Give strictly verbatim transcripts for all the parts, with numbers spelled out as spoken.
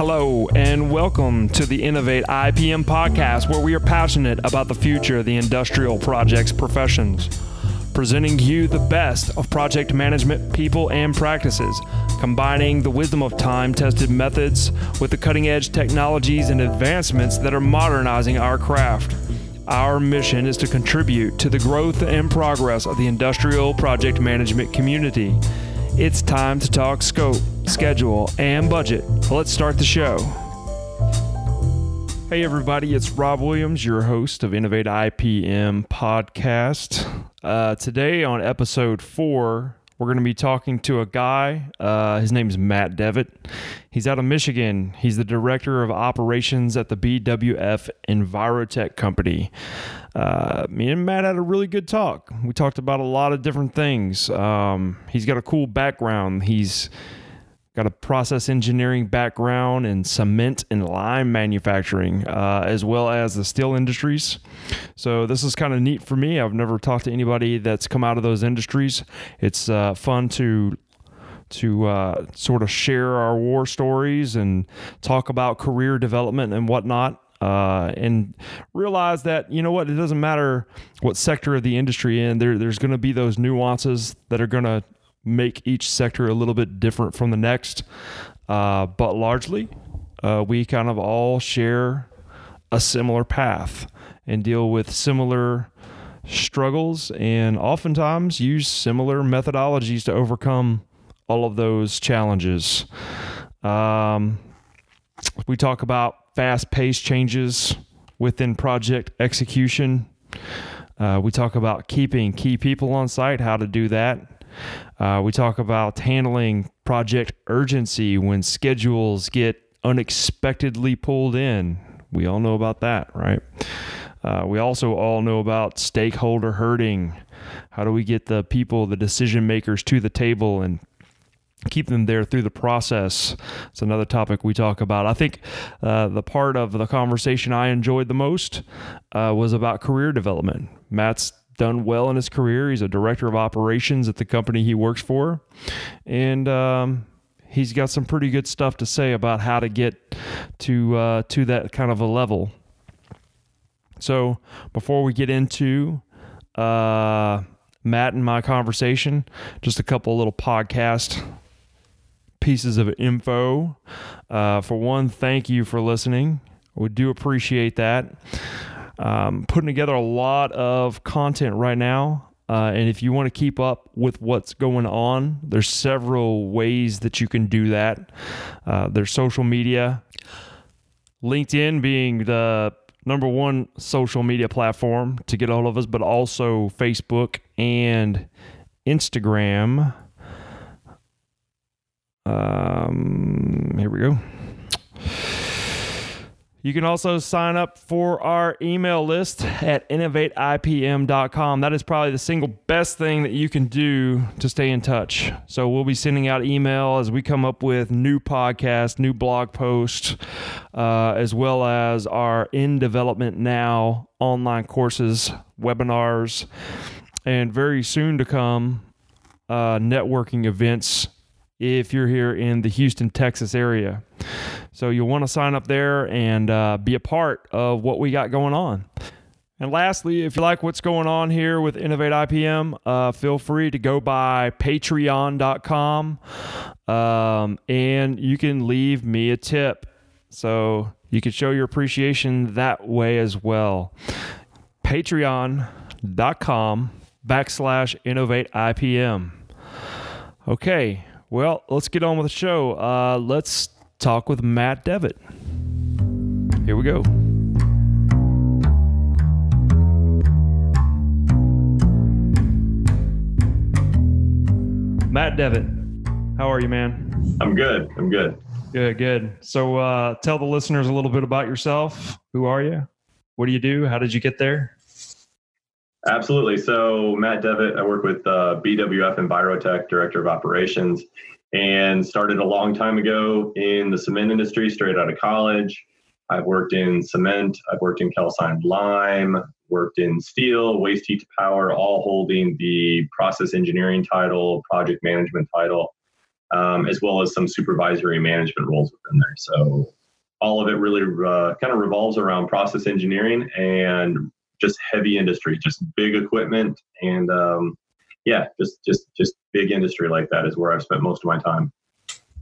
Hello and welcome to the Innovate I P M podcast, where we are passionate about the future of the industrial projects professions, presenting you the best of project management people and practices, combining the wisdom of time-tested methods with the cutting-edge technologies and advancements that are modernizing our craft. Our mission is to contribute to the growth and progress of the industrial project management community. It's time to talk scope, schedule, and budget. Let's start the show. Hey everybody, it's Rob Williams, your host of Innovate I P M podcast. Uh, today on episode four, we're going to be talking to a guy. Uh, his name is Matt Devitt. He's out of Michigan. He's the director of operations at the B W F Envirotech company. Uh, me and Matt had a really good talk. We talked about a lot of different things. Um, he's got a cool background. He's got a process engineering background in cement and lime manufacturing, uh, as well as the steel industries. So this is kind of neat for me. I've never talked to anybody that's come out of those industries. It's uh, fun to to uh, sort of share our war stories and talk about career development and whatnot, uh, and realize that, you know what, it doesn't matter what sector of the industry in, there, there's going to be those nuances that are going to make each sector a little bit different from the next. Uh, but largely, uh, we kind of all share a similar path and deal with similar struggles and oftentimes use similar methodologies to overcome all of those challenges. Um, we talk about fast-paced changes within project execution. Uh, we talk about keeping key people on site, how to do that. Uh, we talk about handling project urgency when schedules get unexpectedly pulled in. We all know about that, right? Uh, we also all know about stakeholder herding. How do we get the people, the decision makers, to the table and keep them there through the process? It's another topic we talk about. I think uh, the part of the conversation I enjoyed the most uh, was about career development. Matt's done well in his career. He's a director of operations at the company he works for. And um, he's got some pretty good stuff to say about how to get to uh, to that kind of a level. So before we get into uh, Matt and my conversation, just a couple little podcast pieces of info. Uh, for one, thank you for listening. We do appreciate that. Um, putting together a lot of content right now. Uh, and if you want to keep up with what's going on, there's several ways that you can do that. Uh, there's social media, LinkedIn being the number one social media platform to get a hold of us, but also Facebook and Instagram. Um, here we go. You can also sign up for our email list at innovate I P M dot com. That is probably the single best thing that you can do to stay in touch. So we'll be sending out email as we come up with new podcasts, new blog posts, uh, as well as our In Development Now online courses, webinars, and very soon to come, uh, networking events if you're here in the Houston, Texas area. So you'll want to sign up there and uh, be a part of what we got going on. And lastly, if you like what's going on here with Innovate I P M, uh, feel free to go by patreon dot com um, and you can leave me a tip. So you can show your appreciation that way as well. Patreon dot com backslash Innovate I P M. Okay, well, let's get on with the show. Uh, let's talk with Matt Devitt. Here we go. Matt Devitt, how are you, man? I'm good. I'm good. Good, good. So uh, tell the listeners a little bit about yourself. Who are you? What do you do? How did you get there? Absolutely. So Matt Devitt, I work with uh, B W F Envirotech, Director of Operations. And started a long time ago in the cement industry, straight out of college. I've worked in cement, I've worked in calcined lime, worked in steel, waste heat to power, all holding the process engineering title, project management title. um, as well as some supervisory management roles within there. So all of it really uh, kind of revolves around process engineering and just heavy industry, just big equipment. And um, yeah, just, just, just big industry like that is where I've spent most of my time.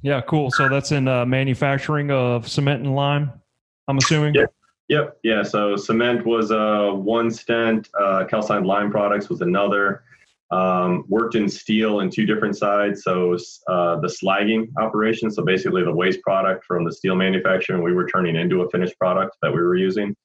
Yeah, cool. So that's in uh, manufacturing of cement and lime, I'm assuming? Yep. Yep. Yeah. So cement was uh, one stint. Uh, calcined lime products was another. Um, worked in steel in two different sides. So uh, the slagging operation. So basically the waste product from the steel manufacturing, we were turning into a finished product that we were using.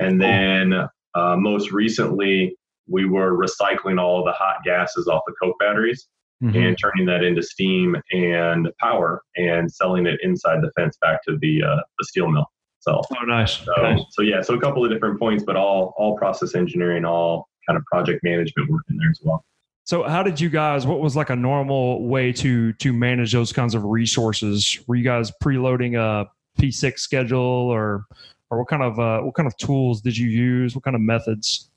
And then uh, most recently, we were recycling all the hot gases off the Coke batteries mm-hmm. and turning that into steam and power and selling it inside the fence back to the uh, the steel mill. So, oh, nice. So, nice. So yeah, so a couple of different points, but all all process engineering, all kind of project management work in there as well. So how did you guys, what was like a normal way to to manage those kinds of resources? Were you guys preloading a P six schedule or or what kind of uh, what kind of tools did you use? What kind of methods?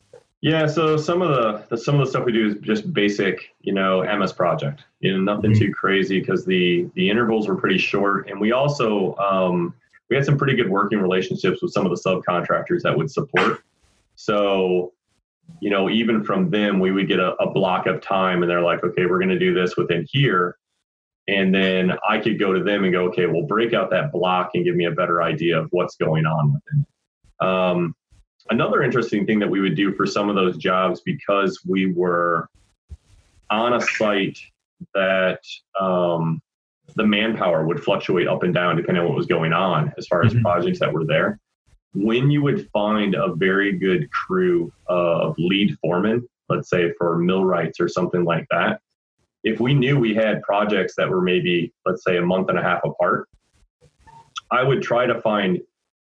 Yeah, so some of the, the some of the stuff we do is just basic, you know, M S project. You know, nothing mm-hmm. too crazy because the the intervals were pretty short, and we also um we had some pretty good working relationships with some of the subcontractors that would support. So, you know, even from them, we would get a, a block of time and they're like, okay, we're going to do this within here. And then I could go to them and go, okay, well, break out that block and give me a better idea of what's going on within it. Um, another interesting thing that we would do for some of those jobs, because we were on a site that, um, the manpower would fluctuate up and down depending on what was going on as far as mm-hmm. projects that were there. When you would find a very good crew of lead foremen, let's say for millwrights or something like that, if we knew we had projects that were maybe, let's say a month and a half apart, I would try to find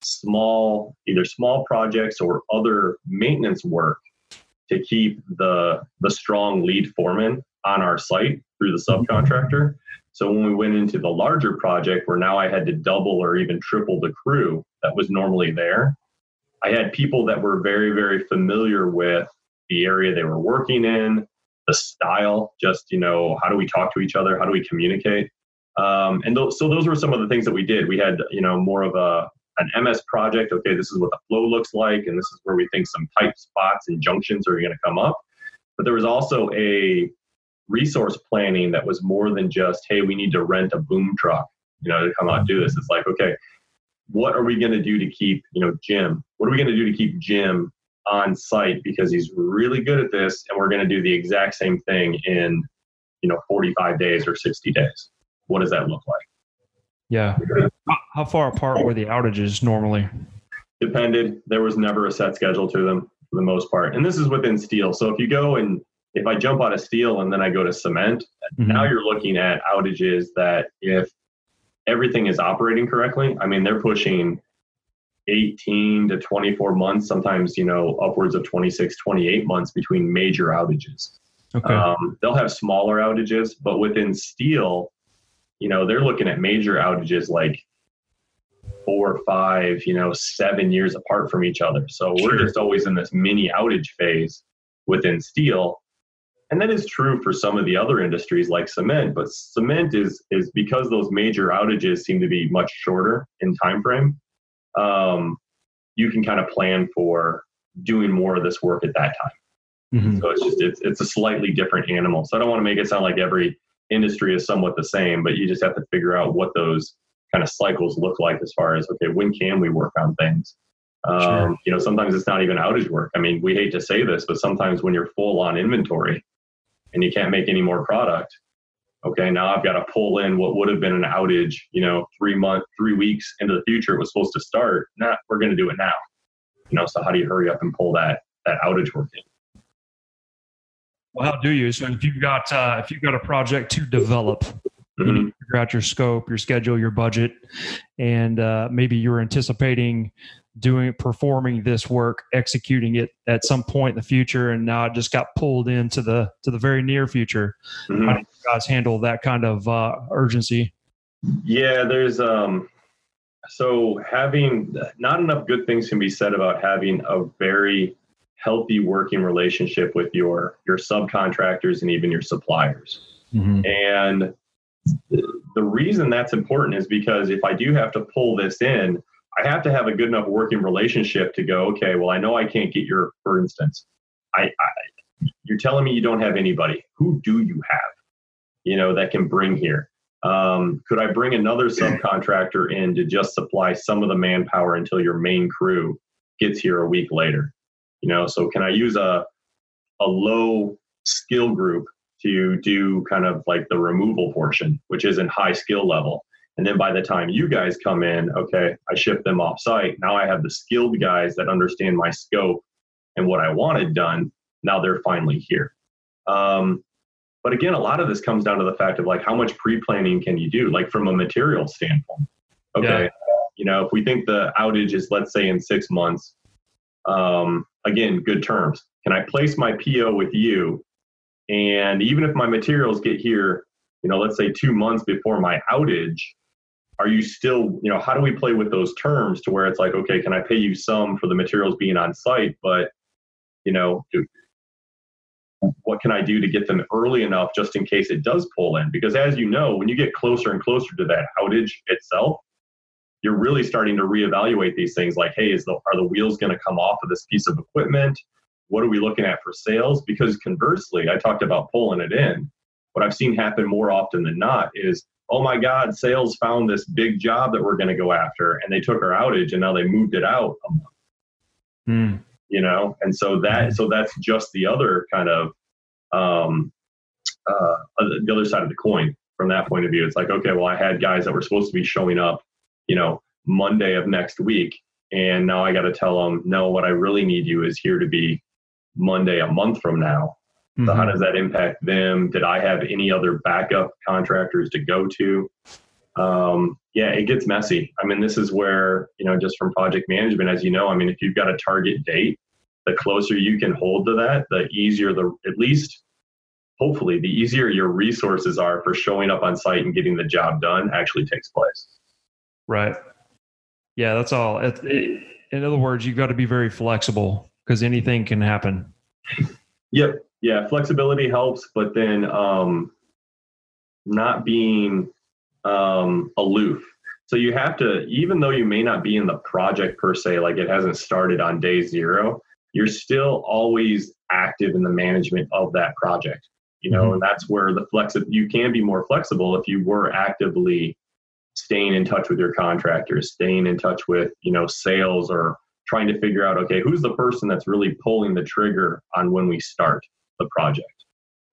small, either small projects or other maintenance work to keep the, the strong lead foreman on our site through the subcontractor. Mm-hmm. So when we went into the larger project where now I had to double or even triple the crew that was normally there, I had people that were very, very familiar with the area they were working in, the style, just, you know, how do we talk to each other? How do we communicate? Um, and th- so those were some of the things that we did. We had, you know, more of a an M S project. Okay, this is what the flow looks like. And this is where we think some tight spots and junctions are going to come up. But there was also a resource planning that was more than just, hey, we need to rent a boom truck, you know, to come out and do this. It's like, okay, what are we going to do to keep, you know, Jim, what are we going to do to keep Jim on site? Because he's really good at this and we're going to do the exact same thing in, you know, forty-five days or sixty days. What does that look like? Yeah. How far apart were the outages normally? Depended. There was never a set schedule to them for the most part. And this is within steel. So if you go and if I jump out of steel and then I go to cement, mm-hmm. now you're looking at outages that if everything is operating correctly, I mean, they're pushing eighteen to twenty-four months, sometimes, you know, upwards of twenty-six, twenty-eight months between major outages. Okay. Um, they'll have smaller outages, but within steel, you know, they're looking at major outages like four or five, you know, seven years apart from each other. So sure. We're just always in this mini outage phase within steel. And that is true for some of the other industries like cement, but cement is is because those major outages seem to be much shorter in time frame. Um, you can kind of plan for doing more of this work at that time. Mm-hmm. So it's just it's it's a slightly different animal. So I don't want to make it sound like every industry is somewhat the same, but you just have to figure out what those kind of cycles look like as far as, okay, when can we work on things? Um, sure. You know, sometimes it's not even outage work. I mean, we hate to say this, but sometimes when you're full on inventory and you can't make any more product, okay, now I've got to pull in what would have been an outage, you know, three month, three weeks into the future, it was supposed to start. Nah, we're going to do it now. You know, so how do you hurry up and pull that, that outage work in? Well, how do you? So if you've got, uh, if you've got a project to develop, mm-hmm. you need to figure out your scope, your schedule, your budget, and uh, maybe you're anticipating doing it, performing this work, executing it at some point in the future, and now it just got pulled into the to the very near future. Mm-hmm. How do you guys handle that kind of uh, urgency? Yeah, there's um, so having not enough good things can be said about having a very healthy working relationship with your your subcontractors and even your suppliers. Mm-hmm. And the reason that's important is because if I do have to pull this in, I have to have a good enough working relationship to go, okay, well, I know I can't get your, for instance, I, I you're telling me you don't have anybody. Who do you have, you know, that can bring here? Um, could I bring another subcontractor in to just supply some of the manpower until your main crew gets here a week later? You know, so can I use a a low skill group to do kind of like the removal portion, which isn't high skill level? And then by the time you guys come in, okay, I ship them off site. Now I have the skilled guys that understand my scope and what I wanted done. Now they're finally here. Um, but again, a lot of this comes down to the fact of like, how much pre-planning can you do? Like from a material standpoint, okay, yeah. You know, if we think the outage is, let's say in six months, um, again, good terms. Can I place my P O with you? And even if my materials get here, you know, let's say two months before my outage, are you still, you know, how do we play with those terms to where it's like, okay, can I pay you some for the materials being on site? But, you know, do, what can I do to get them early enough just in case it does pull in? Because as you know, when you get closer and closer to that outage itself, you're really starting to reevaluate these things like, hey, is the, are the wheels going to come off of this piece of equipment? What are we looking at for sales? Because conversely, I talked about pulling it in. What I've seen happen more often than not is, oh my God, sales found this big job that we're going to go after, and they took our outage, and now they moved it out a month. Mm. You know, and so that, so that's just the other kind of um, uh, the other side of the coin from that point of view. It's like, okay, well, I had guys that were supposed to be showing up, you know, Monday of next week, and now I got to tell them, no, what I really need you is here to be Monday a month from now. So mm-hmm. How does that impact them? Did I have any other backup contractors to go to? Um, yeah, it gets messy. I mean, this is where, you know, just from project management, as you know, I mean, if you've got a target date, the closer you can hold to that, the easier the, at least, hopefully, the easier your resources are for showing up on site and getting the job done actually takes place. Right. Yeah, that's all. In other words, you've got to be very flexible because anything can happen. Yep. Yeah. Flexibility helps, but then um, not being um, aloof. So you have to, even though you may not be in the project per se, like it hasn't started on day zero, you're still always active in the management of that project, you know, mm-hmm. and that's where the flexi- you can be more flexible if you were actively staying in touch with your contractors, staying in touch with, you know, sales, or trying to figure out, okay, who's the person that's really pulling the trigger on when we start the project?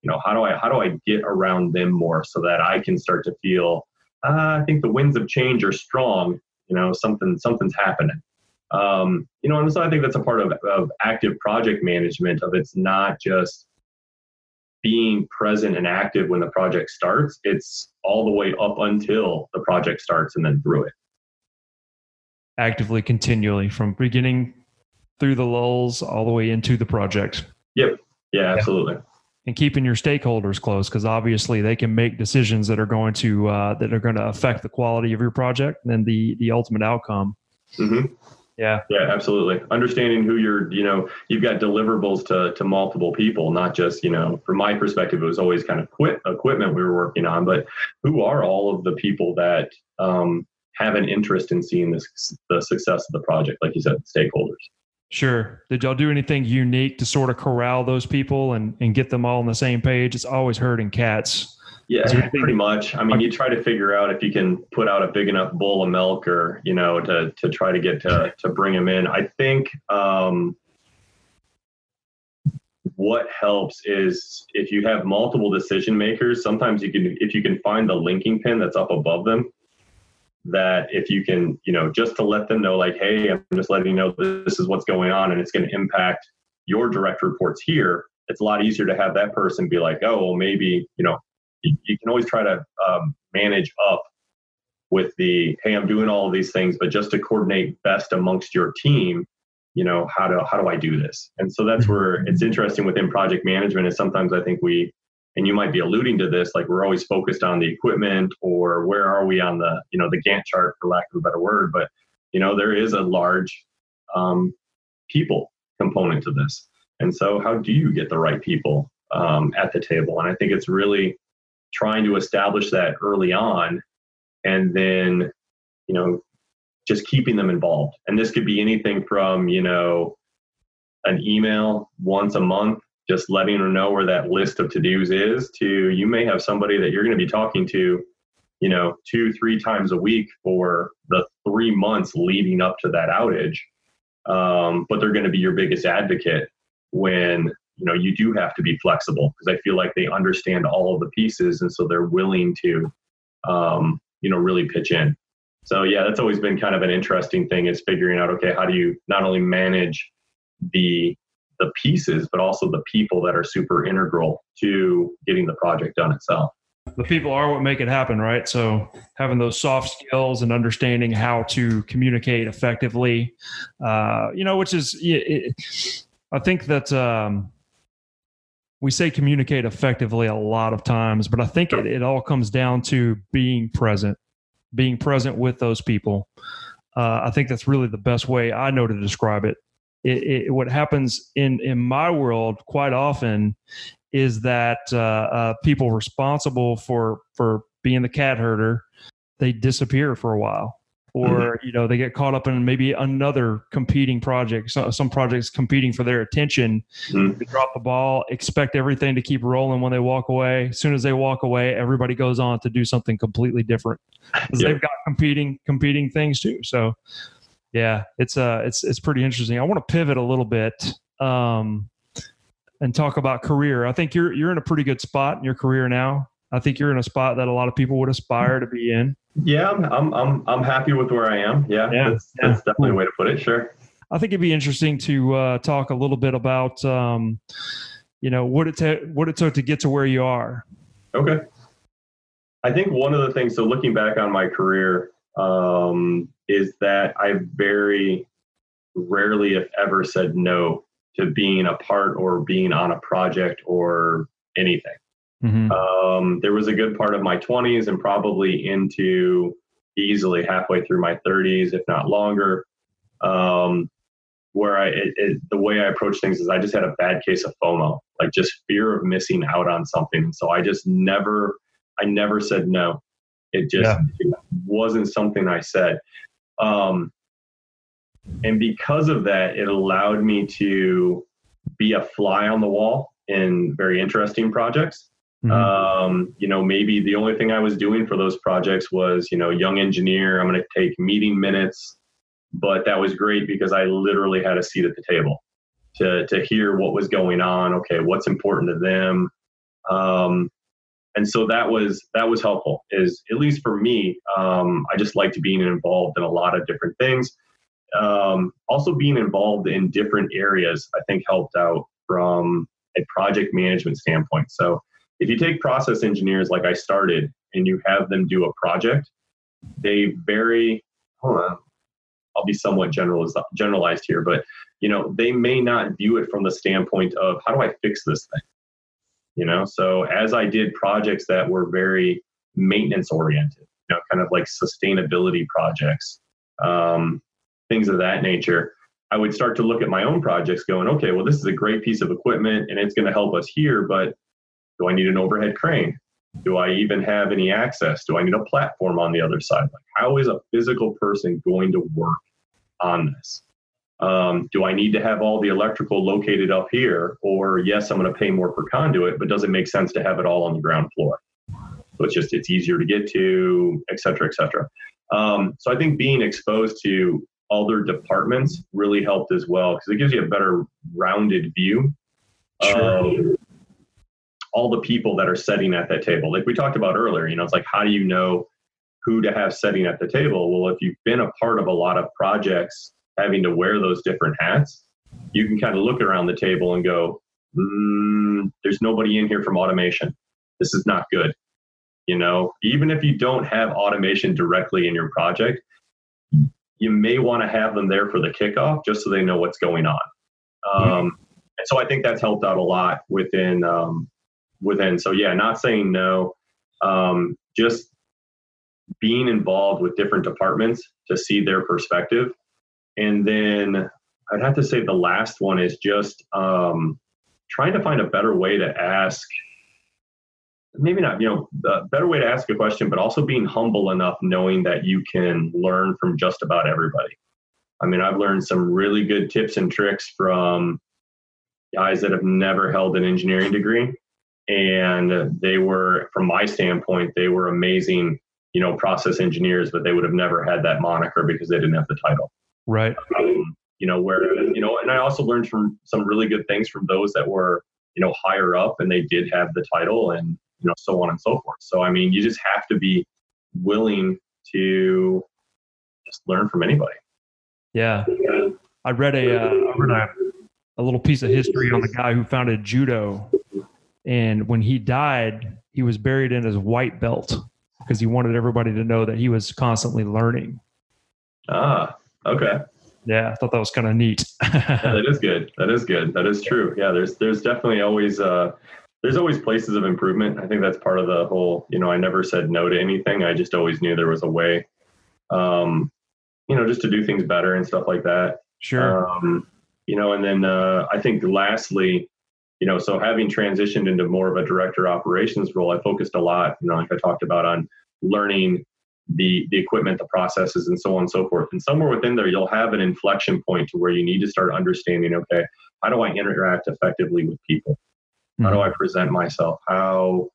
You know, how do I how do I get around them more so that I can start to feel, ah, I think the winds of change are strong, you know, something something's happening. Um, you know, and so I think that's a part of, of active project management, of it's not just being present and active when the project starts, it's all the way up until the project starts and then through it. Actively, continually, from beginning through the lulls all the way into the project. Yep. Yeah, absolutely. Yeah. And keeping your stakeholders close, because obviously they can make decisions that are going to uh, that are going to affect the quality of your project and the the ultimate outcome. Mm-hmm. Yeah. Yeah, absolutely. Understanding who you're, you know, you've got deliverables to to multiple people, not just, you know, from my perspective, it was always kind of quit equipment we were working on, but who are all of the people that um, have an interest in seeing this, the success of the project, like you said, stakeholders. Sure. Did y'all do anything unique to sort of corral those people and, and get them all on the same page? It's always herding cats. Yeah, pretty much. I mean, you try to figure out if you can put out a big enough bowl of milk or, you know, to to try to get to, to bring them in. I think um, what helps is if you have multiple decision makers, sometimes you can, if you can find the linking pin that's up above them, that if you can, you know, just to let them know, like, hey, I'm just letting you know this is what's going on and it's going to impact your direct reports here. It's a lot easier to have that person be like, oh, well, maybe, you know, you, you can always try to um, manage up with the, hey, I'm doing all of these things, but just to coordinate best amongst your team, you know, how do, how do I do this? And so that's where it's interesting within project management is sometimes I think we, and you might be alluding to this, like we're always focused on the equipment or where are we on the, you know, the Gantt chart for lack of a better word, but you know, there is a large um, people component to this. And so how do you get the right people um, at the table? And I think it's really trying to establish that early on, and then, you know, just keeping them involved. And this could be anything from, you know, an email once a month, just letting them know where that list of to-dos is, to you may have somebody that you're going to be talking to, you know, two, three times a week for the three months leading up to that outage. Um, but they're going to be your biggest advocate when, you know, you do have to be flexible, because I feel like they understand all of the pieces. And so they're willing to, um, you know, really pitch in. So yeah, that's always been kind of an interesting thing, is figuring out, okay, how do you not only manage the the pieces, but also the people that are super integral to getting the project done itself. The people are what make it happen, right? So having those soft skills and understanding how to communicate effectively, uh, you know, which is, it, it, I think that um, we say communicate effectively a lot of times, but I think it, it all comes down to being present, being present with those people. Uh, I think that's really the best way I know to describe it. It, it, what happens in, in my world quite often is that uh, uh, people responsible for, for being the cat herder, they disappear for a while, or mm-hmm. you know, they get caught up in maybe another competing project. So, some projects competing for their attention. Mm-hmm. They drop the ball, expect everything to keep rolling when they walk away. As soon as they walk away, everybody goes on to do something completely different, because yeah. they've got competing competing things too. So. Yeah, it's uh, it's it's pretty interesting. I want to pivot a little bit um, and talk about career. I think you're you're in a pretty good spot in your career now. I think you're in a spot that a lot of people would aspire to be in. Yeah, I'm I'm I'm happy with where I am. Yeah, yeah. That's, that's definitely a way to put it. Sure. I think it'd be interesting to uh, talk a little bit about um, you know, what it ta- what it took to get to where you are. Okay. I think one of the things. So looking back on my career. Um, is that I very rarely, if ever, said no to being a part or being on a project or anything. Mm-hmm. Um, there was a good part of my twenties and probably into easily halfway through my thirties, if not longer, um, where I, it, it, the way I approach things is I just had a bad case of FOMO, like just fear of missing out on something. So I just never, I never said no. It just yeah. it wasn't something I said. Um, and because of that, it allowed me to be a fly on the wall in very interesting projects. Mm-hmm. Um, you know, maybe the only thing I was doing for those projects was, you know, young engineer, I'm going to take meeting minutes. But that was great because I literally had a seat at the table to to hear what was going on. Okay, what's important to them? Um And so that was that was helpful, is at least for me, um, I just liked being involved in a lot of different things. Um, also being involved in different areas, I think, helped out from a project management standpoint. So if you take process engineers like I started and you have them do a project, they very, hold on, I'll be somewhat generalized, generalized here, but you know, they may not view it from the standpoint of how do I fix this thing? You know, so as I did projects that were very maintenance oriented, you know, kind of like sustainability projects, um, things of that nature, I would start to look at my own projects going, okay, well, this is a great piece of equipment and it's going to help us here, but do I need an overhead crane? Do I even have any access? Do I need a platform on the other side? Like, how is a physical person going to work on this? Um, do I need to have all the electrical located up here? Or yes, I'm going to pay more per conduit, but does it make sense to have it all on the ground floor? So it's just, it's easier to get to, et cetera, et cetera. Um, so I think being exposed to other departments really helped as well, because it gives you a better rounded view of all the people that are sitting at that table. Like we talked about earlier, you know, it's like, how do you know who to have sitting at the table? Well, if you've been a part of a lot of projects, having to wear those different hats, you can kind of look around the table and go, mm, there's nobody in here from automation. This is not good. You know, even if you don't have automation directly in your project, you may want to have them there for the kickoff just so they know what's going on. Um, mm-hmm. And so I think that's helped out a lot within, um, within. So yeah, not saying no, um, just being involved with different departments to see their perspective. And then I'd have to say the last one is just um, trying to find a better way to ask maybe not, you know, the better way to ask a question, but also being humble enough, knowing that you can learn from just about everybody. I mean, I've learned some really good tips and tricks from guys that have never held an engineering degree. And they were, from my standpoint, they were amazing, you know, process engineers, but they would have never had that moniker because they didn't have the title. Right. Um, you know, where, you know, and I also learned from some really good things from those that were, you know, higher up and they did have the title and, you know, so on and so forth. So, I mean, you just have to be willing to just learn from anybody. Yeah. I read a, uh, I read a, a little piece of history on the guy who founded judo. And when he died, he was buried in his white belt because he wanted everybody to know that he was constantly learning. Ah, okay. Yeah. I thought that was kind of neat. Yeah, that is good. That is good. That is true. Yeah. There's, there's definitely always, uh, there's always places of improvement. I think that's part of the whole, you know, I never said no to anything. I just always knew there was a way, um, you know, just to do things better and stuff like that. Sure. Um, you know, and then uh, I think lastly, you know, so having transitioned into more of a director operations role, I focused a lot, you know, like I talked about, on learning the the equipment, the processes, and so on and so forth. And somewhere within there, you'll have an inflection point to where you need to start understanding, okay, how do I interact effectively with people? How do I present myself? How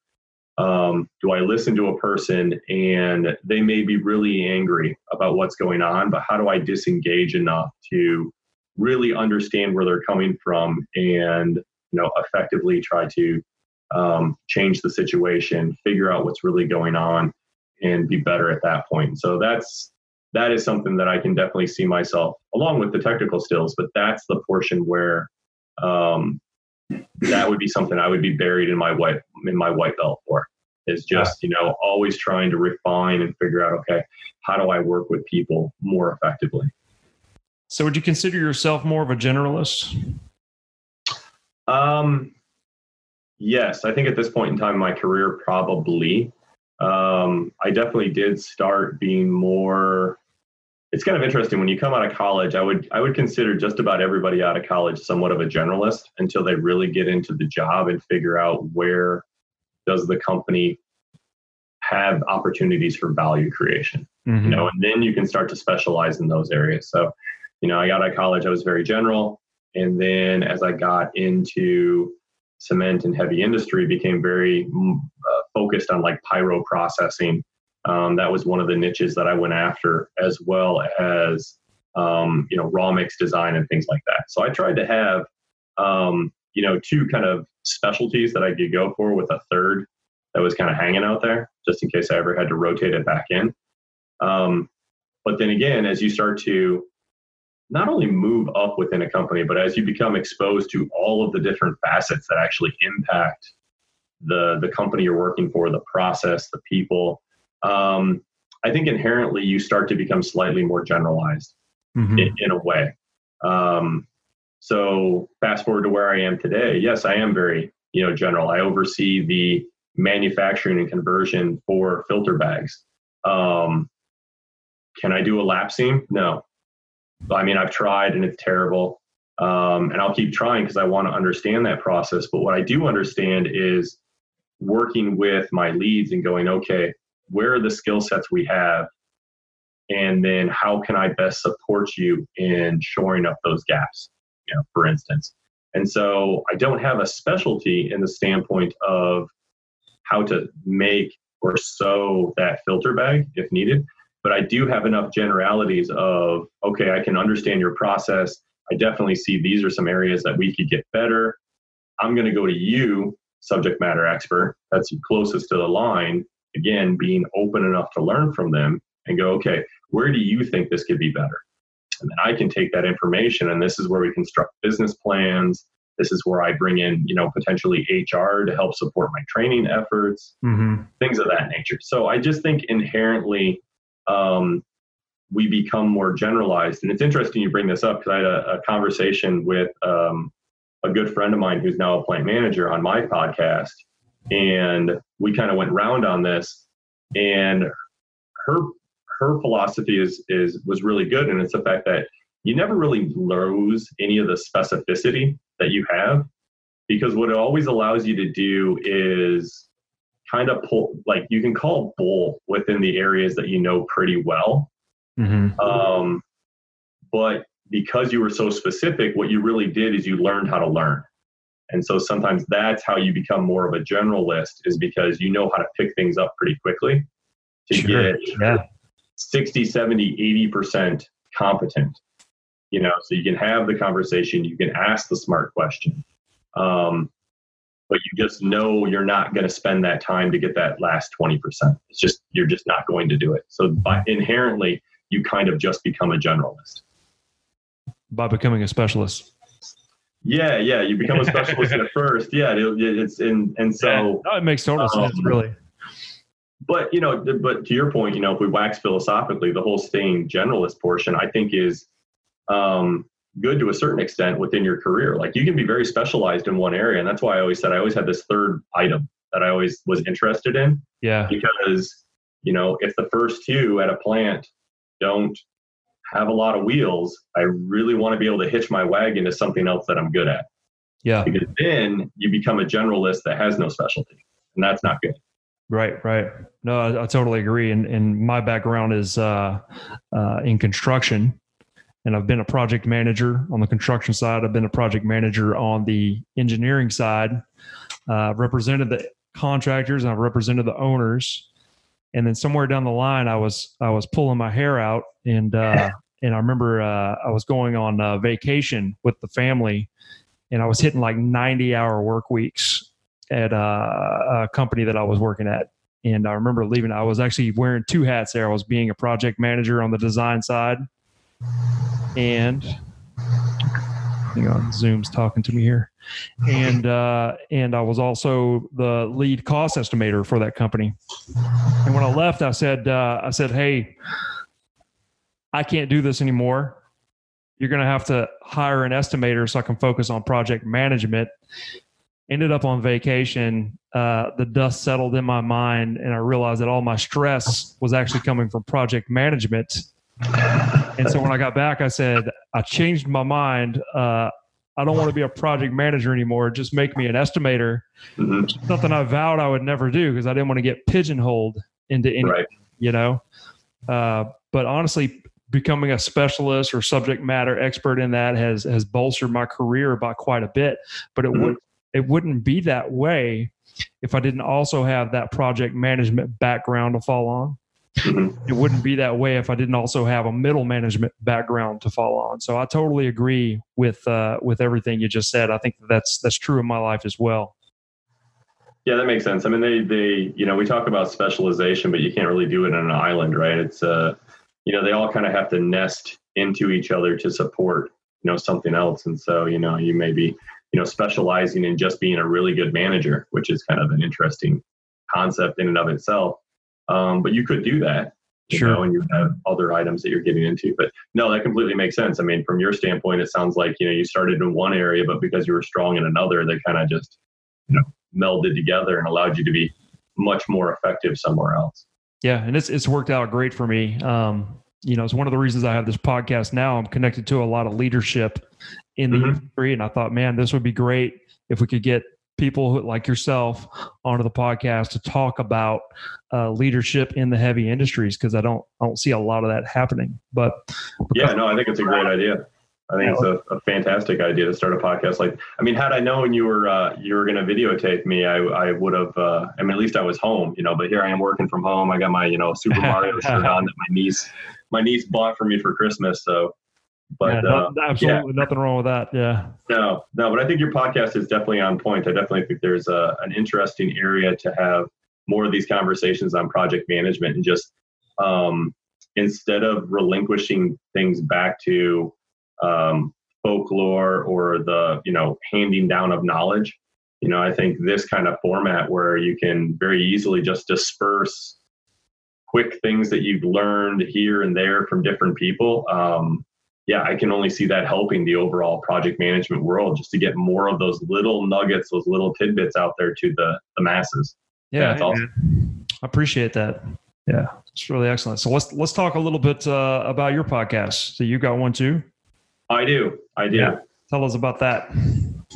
um, do I listen to a person? And they may be really angry about what's going on, but how do I disengage enough to really understand where they're coming from and, you know, effectively try to um, change the situation, figure out what's really going on, and be better at that point. So that's that is something that I can definitely see myself, along with the technical skills, but that's the portion where um, that would be something I would be buried in my white in my white belt for, is just, you know, always trying to refine and figure out, okay, how do I work with people more effectively? So would you consider yourself more of a generalist? Um, yes, I think at this point in time in my career, probably. Um, I definitely did start being more. It's kind of interesting when you come out of college, I would, I would consider just about everybody out of college somewhat of a generalist until they really get into the job and figure out where does the company have opportunities for value creation, mm-hmm. you know, and then you can start to specialize in those areas. So, you know, I got out of college, I was very general. And then as I got into cement and heavy industry, became very uh, focused on like pyro processing. Um, that was one of the niches that I went after, as well as, um, you know, raw mix design and things like that. So I tried to have, um, you know, two kind of specialties that I could go for, with a third that was kind of hanging out there just in case I ever had to rotate it back in. Um, but then again, as you start to not only move up within a company, but as you become exposed to all of the different facets that actually impact the, the company you're working for, the process, the people, Um, I think inherently you start to become slightly more generalized mm-hmm. in, in a way. Um, so fast forward to where I am today. Yes, I am very, you know, general. I oversee the manufacturing and conversion for filter bags. Um, can I do a lap seam? No. I mean, I've tried and it's terrible. Um, and I'll keep trying because I want to understand that process. But what I do understand is working with my leads and going, okay, where are the skill sets we have? And then how can I best support you in shoring up those gaps, you know, for instance? And so I don't have a specialty in the standpoint of how to make or sew that filter bag if needed, but I do have enough generalities of, okay, I can understand your process. I definitely see these are some areas that we could get better. I'm going to go to you, subject matter expert, that's closest to the line. Again, being open enough to learn from them and go, okay, where do you think this could be better? And then I can take that information, and this is where we construct business plans. This is where I bring in, you know, potentially H R to help support my training efforts, mm-hmm. things of that nature. So I just think inherently um, we become more generalized. And it's interesting you bring this up because I had a, a conversation with um, a good friend of mine who's now a plant manager on my podcast. And we kind of went round on this, and her her philosophy is is was really good, and it's the fact that you never really lose any of the specificity that you have, because what it always allows you to do is kind of pull, like you can call bull within the areas that you know pretty well. Mm-hmm. Um, but because you were so specific, what you really did is you learned how to learn. And so sometimes that's how you become more of a generalist, is because you know how to pick things up pretty quickly to sure. get yeah. sixty, seventy, eighty percent competent. You know, so you can have the conversation, you can ask the smart question. Um, but you just know you're not going to spend that time to get that last twenty percent. It's just, you're just not going to do it. So by inherently, you kind of just become a generalist. By becoming a specialist. Yeah, yeah. You become a specialist at first. Yeah, it, it's in, and so yeah, no, it makes total um, sense, really. But, you know, but to your point, you know, if we wax philosophically, the whole staying generalist portion, I think is um, good to a certain extent within your career. Like you can be very specialized in one area. And that's why I always said, I always had this third item that I always was interested in. Yeah. Because, you know, if the first two at a plant don't have a lot of wheels, I really want to be able to hitch my wagon to something else that I'm good at. Yeah. Because then you become a generalist that has no specialty, and that's not good. Right. Right. No, I, I totally agree. And and my background is uh, uh, in construction, and I've been a project manager on the construction side. I've been a project manager on the engineering side. Uh, represented the contractors, and I've represented the owners. And then somewhere down the line, I was I was pulling my hair out, and uh, and I remember uh, I was going on uh, vacation with the family, and I was hitting like ninety hour work weeks at uh, a company that I was working at. And I remember leaving. I was actually wearing two hats there. I was being a project manager on the design side, and hang on, Zoom's talking to me here, and uh, and I was also the lead cost estimator for that company. And when I left, I said, uh, I said, hey, I can't do this anymore. You're going to have to hire an estimator so I can focus on project management. Ended up on vacation. Uh, the dust settled in my mind, and I realized that all my stress was actually coming from project management. And so when I got back, I said, I changed my mind. Uh, I don't want to be a project manager anymore. Just make me an estimator. Mm-hmm. Something I vowed I would never do because I didn't want to get pigeonholed into anything, right. you know. Uh, but honestly, becoming a specialist or subject matter expert in that has has bolstered my career by quite a bit. But it mm-hmm. would it wouldn't be that way if I didn't also have that project management background to fall on. Mm-hmm. It wouldn't be that way if I didn't also have a middle management background to fall on. So I totally agree with uh, with everything you just said. I think that's that's true in my life as well. Yeah, that makes sense. I mean, they they you know we talk about specialization, but you can't really do it on an island, right? It's uh you know they all kind of have to nest into each other to support you know something else. And so you know you may be you know specializing in just being a really good manager, which is kind of an interesting concept in and of itself. Um, but you could do that, you sure. know, and you have other items that you're getting into. But no, that completely makes sense. I mean, from your standpoint, it sounds like, you know, you started in one area, but because you were strong in another, they kind of just, you know, melded together and allowed you to be much more effective somewhere else. Yeah. And it's, it's worked out great for me. Um, you know, it's one of the reasons I have this podcast now. I'm connected to a lot of leadership in the mm-hmm. industry. And I thought, man, this would be great if we could get people who, like yourself, onto the podcast to talk about uh, leadership in the heavy industries, because I don't I don't see a lot of that happening. But yeah, no, I think it's a great idea. I think it's a, a fantastic idea to start a podcast. Like, I mean, had I known you were uh, you were going to videotape me, I I would have. Uh, I mean, at least I was home, you know. But here I am working from home. I got my you know Super Mario shirt on that my niece my niece bought for me for Christmas. So. But yeah, uh, not, absolutely yeah. nothing wrong with that. Yeah. No, no, but I think your podcast is definitely on point. I definitely think there's a, an interesting area to have more of these conversations on project management, and just um, instead of relinquishing things back to um, folklore or the, you know, handing down of knowledge, you know, I think this kind of format where you can very easily just disperse quick things that you've learned here and there from different people. Um, Yeah, I can only see that helping the overall project management world, just to get more of those little nuggets, those little tidbits out there to the, the masses. Yeah, yeah that's hey, awesome. Man. I appreciate that. Yeah, it's really excellent. So let's let's talk a little bit uh, about your podcast. So you got one too? I do. I do. Yeah. Tell us about that.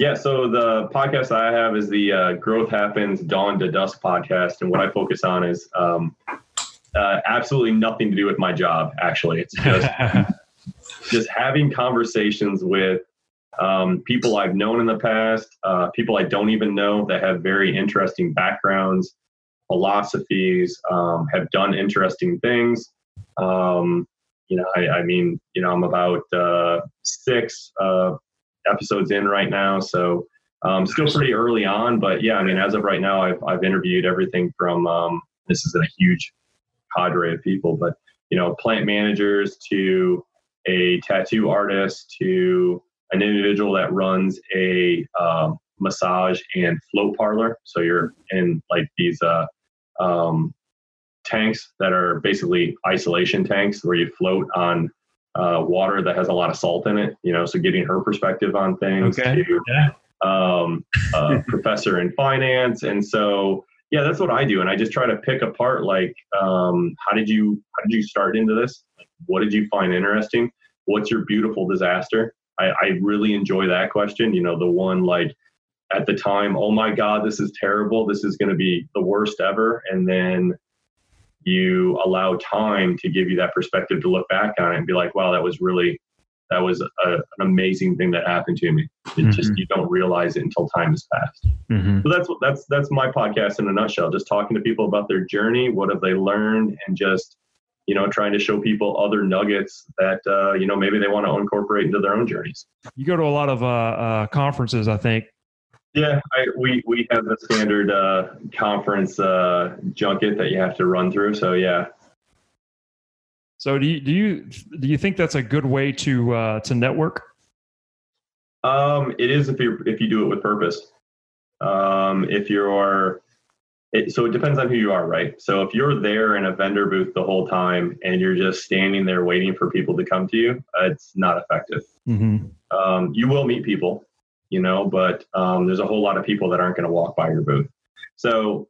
Yeah, so the podcast I have is the uh, Growth Happens Dawn to Dusk podcast. And what I focus on is um, uh, absolutely nothing to do with my job, actually. It's just just having conversations with um, people I've known in the past, uh, people I don't even know that have very interesting backgrounds, philosophies, um, have done interesting things. Um, you know, I, I mean, you know, I'm about uh, six uh episodes in right now, so um still pretty early on, but yeah, I mean, as of right now, I've I've interviewed everything from um this is a huge cadre of people, but you know, plant managers to a tattoo artist to an individual that runs a um, massage and float parlor. So you're in like these uh um tanks that are basically isolation tanks where you float on Uh, water that has a lot of salt in it, you know, so getting her perspective on things. Okay. To, yeah. um, a professor in finance. And so, yeah, that's what I do. And I just try to pick apart, like, um, how did you, how did you start into this? Like, what did you find interesting? What's your beautiful disaster? I, I really enjoy that question. You know, the one like at the time, oh my God, this is terrible. This is going to be the worst ever. And then you allow time to give you that perspective to look back on it and be like, wow, that was really, that was a, an amazing thing that happened to me. It mm-hmm. just, you don't realize it until time has passed. Mm-hmm. So that's what, that's, that's my podcast in a nutshell, just talking to people about their journey. What have they learned? And just, you know, trying to show people other nuggets that, uh, you know, maybe they want to incorporate into their own journeys. You go to a lot of, uh, uh conferences, I think. Yeah, I, we, we have the standard uh, conference uh, junket that you have to run through. So yeah. So do you do you do you think that's a good way to uh, to network? Um, it is if you if you do it with purpose. Um, if you're, it, so it depends on who you are, right? So if you're there in a vendor booth the whole time and you're just standing there waiting for people to come to you, uh, it's not effective. Mm-hmm. Um, you will meet people. You know, but um, there's a whole lot of people that aren't going to walk by your booth. So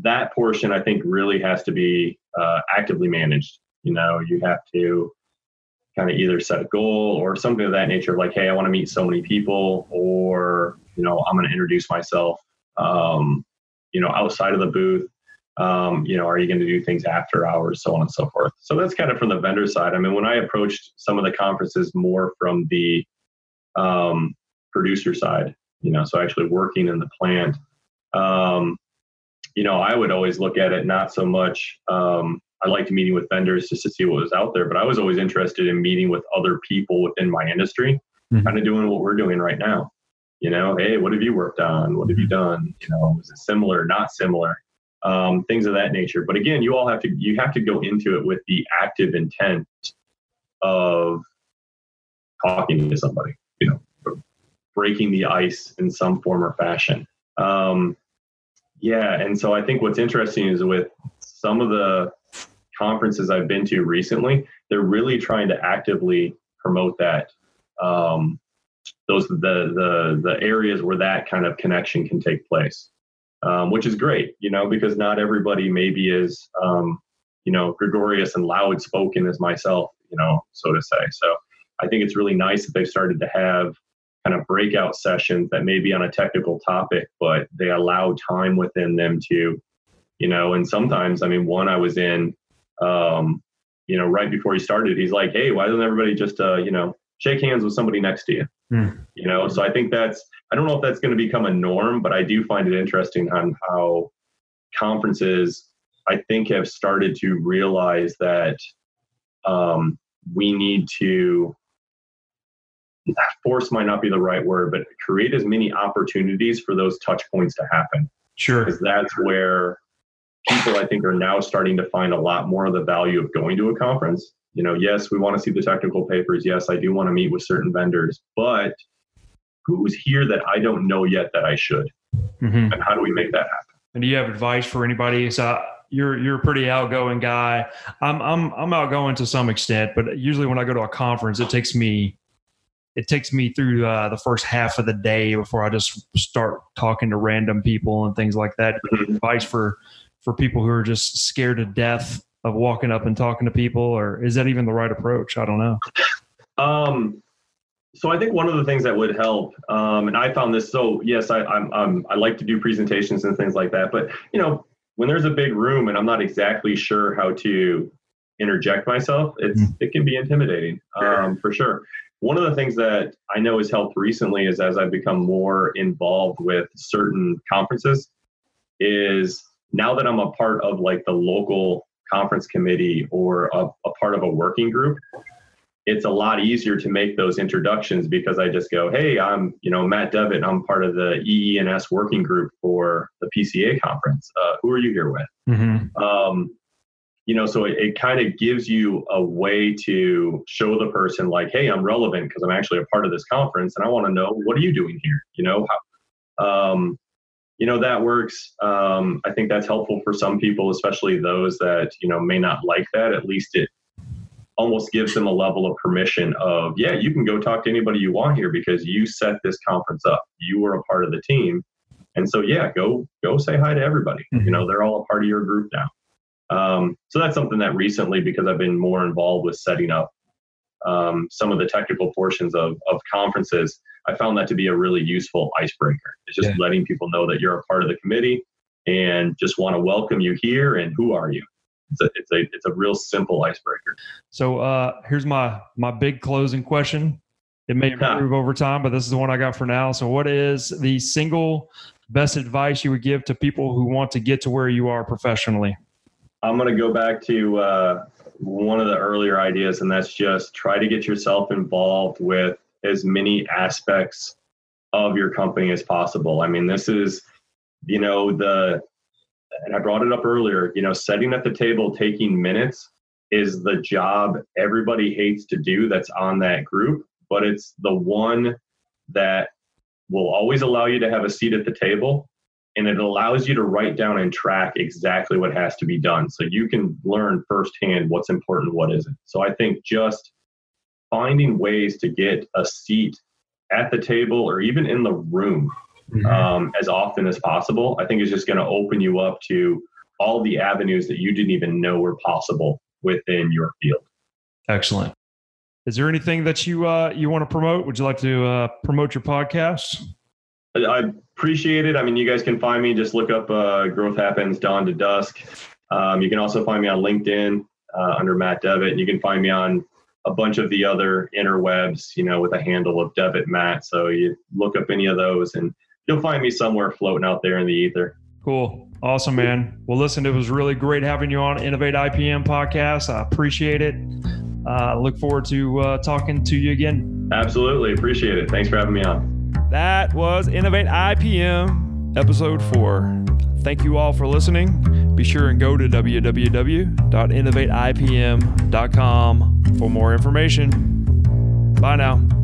that portion, I think, really has to be uh, actively managed. You know, you have to kind of either set a goal or something of that nature, like, hey, I want to meet so many people, or, you know, I'm going to introduce myself, um, you know, outside of the booth. Um, you know, are you going to do things after hours, so on and so forth. So that's kind of from the vendor side. I mean, when I approached some of the conferences more from the, um, producer side, you know, so actually working in the plant, um, you know, I would always look at it not so much. Um, I liked meeting with vendors just to see what was out there, but I was always interested in meeting with other people within my industry, mm-hmm. kind of doing what we're doing right now. You know, hey, what have you worked on? What have you done? You know, was it similar, not similar? Um, things of that nature. But again, you all have to, you have to go into it with the active intent of talking to somebody, you know, breaking the ice in some form or fashion. Um, yeah. And so I think what's interesting is with some of the conferences I've been to recently, they're really trying to actively promote that. Um, those, the, the, the areas where that kind of connection can take place, um, which is great, you know, because not everybody maybe is, um, you know, gregarious and loud spoken as myself, you know, so to say. So I think it's really nice that they've started to have kind of breakout sessions that may be on a technical topic, but they allow time within them to, you know, and sometimes, I mean, one I was in, um, you know, right before he started, he's like, hey, why doesn't everybody just, uh, you know, shake hands with somebody next to you? Mm. You know, so I think that's, I don't know if that's going to become a norm, but I do find it interesting on how conferences, I think, have started to realize that um, we need to, force might not be the right word, but create as many opportunities for those touch points to happen. Sure. Because that's where people, I think, are now starting to find a lot more of the value of going to a conference. You know, yes, we want to see the technical papers. Yes, I do want to meet with certain vendors, but who's here that I don't know yet that I should? Mm-hmm. And how do we make that happen? And do you have advice for anybody? So you're, you're a pretty outgoing guy. I'm, I'm, I'm outgoing to some extent, but usually when I go to a conference, it takes me It takes me through uh, the first half of the day before I just start talking to random people and things like that. Mm-hmm. Advice for, for people who are just scared to death of walking up and talking to people, or is that even the right approach? I don't know. Um, So I think one of the things that would help, um, and I found this, so yes, I, I'm, I'm, I like to do presentations and things like that, but you know, when there's a big room and I'm not exactly sure how to interject myself, it's, mm-hmm. it can be intimidating, um, for sure. One of the things that I know has helped recently is as I've become more involved with certain conferences is now that I'm a part of like the local conference committee or a, a part of a working group, it's a lot easier to make those introductions because I just go, hey, I'm, you know, Matt Devitt. I'm part of the E E and S working group for the P C A conference. Uh, who are you here with? Mm-hmm. Um, You know, so it, it kind of gives you a way to show the person like, hey, I'm relevant because I'm actually a part of this conference and I want to know, what are you doing here? You know, how, um, you know, that works. Um, I think that's helpful for some people, especially those that, you know, may not like that. At least it almost gives them a level of permission of, yeah, you can go talk to anybody you want here because you set this conference up. You were a part of the team. And so, yeah, go, go say hi to everybody. Mm-hmm. You know, they're all a part of your group now. Um, so that's something that recently, because I've been more involved with setting up um, some of the technical portions of, of conferences, I found that to be a really useful icebreaker. It's just yeah. letting people know that you're a part of the committee and just want to welcome you here and who are you? It's a, it's a, it's a real simple icebreaker. So uh, here's my, my big closing question. It may improve over time, but this is the one I got for now. So what is the single best advice you would give to people who want to get to where you are professionally? I'm going to go back to uh, one of the earlier ideas, and that's just try to get yourself involved with as many aspects of your company as possible. I mean, this is, you know, the, and I brought it up earlier, you know, sitting at the table, taking minutes is the job everybody hates to do that's on that group, but it's the one that will always allow you to have a seat at the table. And it allows you to write down and track exactly what has to be done. So you can learn firsthand what's important, what isn't. So I think just finding ways to get a seat at the table or even in the room um, mm-hmm. as often as possible, I think is just going to open you up to all the avenues that you didn't even know were possible within your field. Excellent. Is there anything that you uh, you want to promote? Would you like to uh, promote your podcast? I appreciate it. I mean, you guys can find me. Just look up uh, Growth Happens Dawn to Dusk. Um, you can also find me on LinkedIn uh, under Matt Devitt. And you can find me on a bunch of the other interwebs, you know, with a handle of Devitt Matt. So you look up any of those and you'll find me somewhere floating out there in the ether. Cool. Awesome, man. Well, listen, it was really great having you on Innovate I P M podcast. I appreciate it. I uh, look forward to uh, talking to you again. Absolutely. Appreciate it. Thanks for having me on. That was Innovate I P M episode four. Thank you all for listening. Be sure and go to w w w dot innovate i p m dot com for more information. Bye now.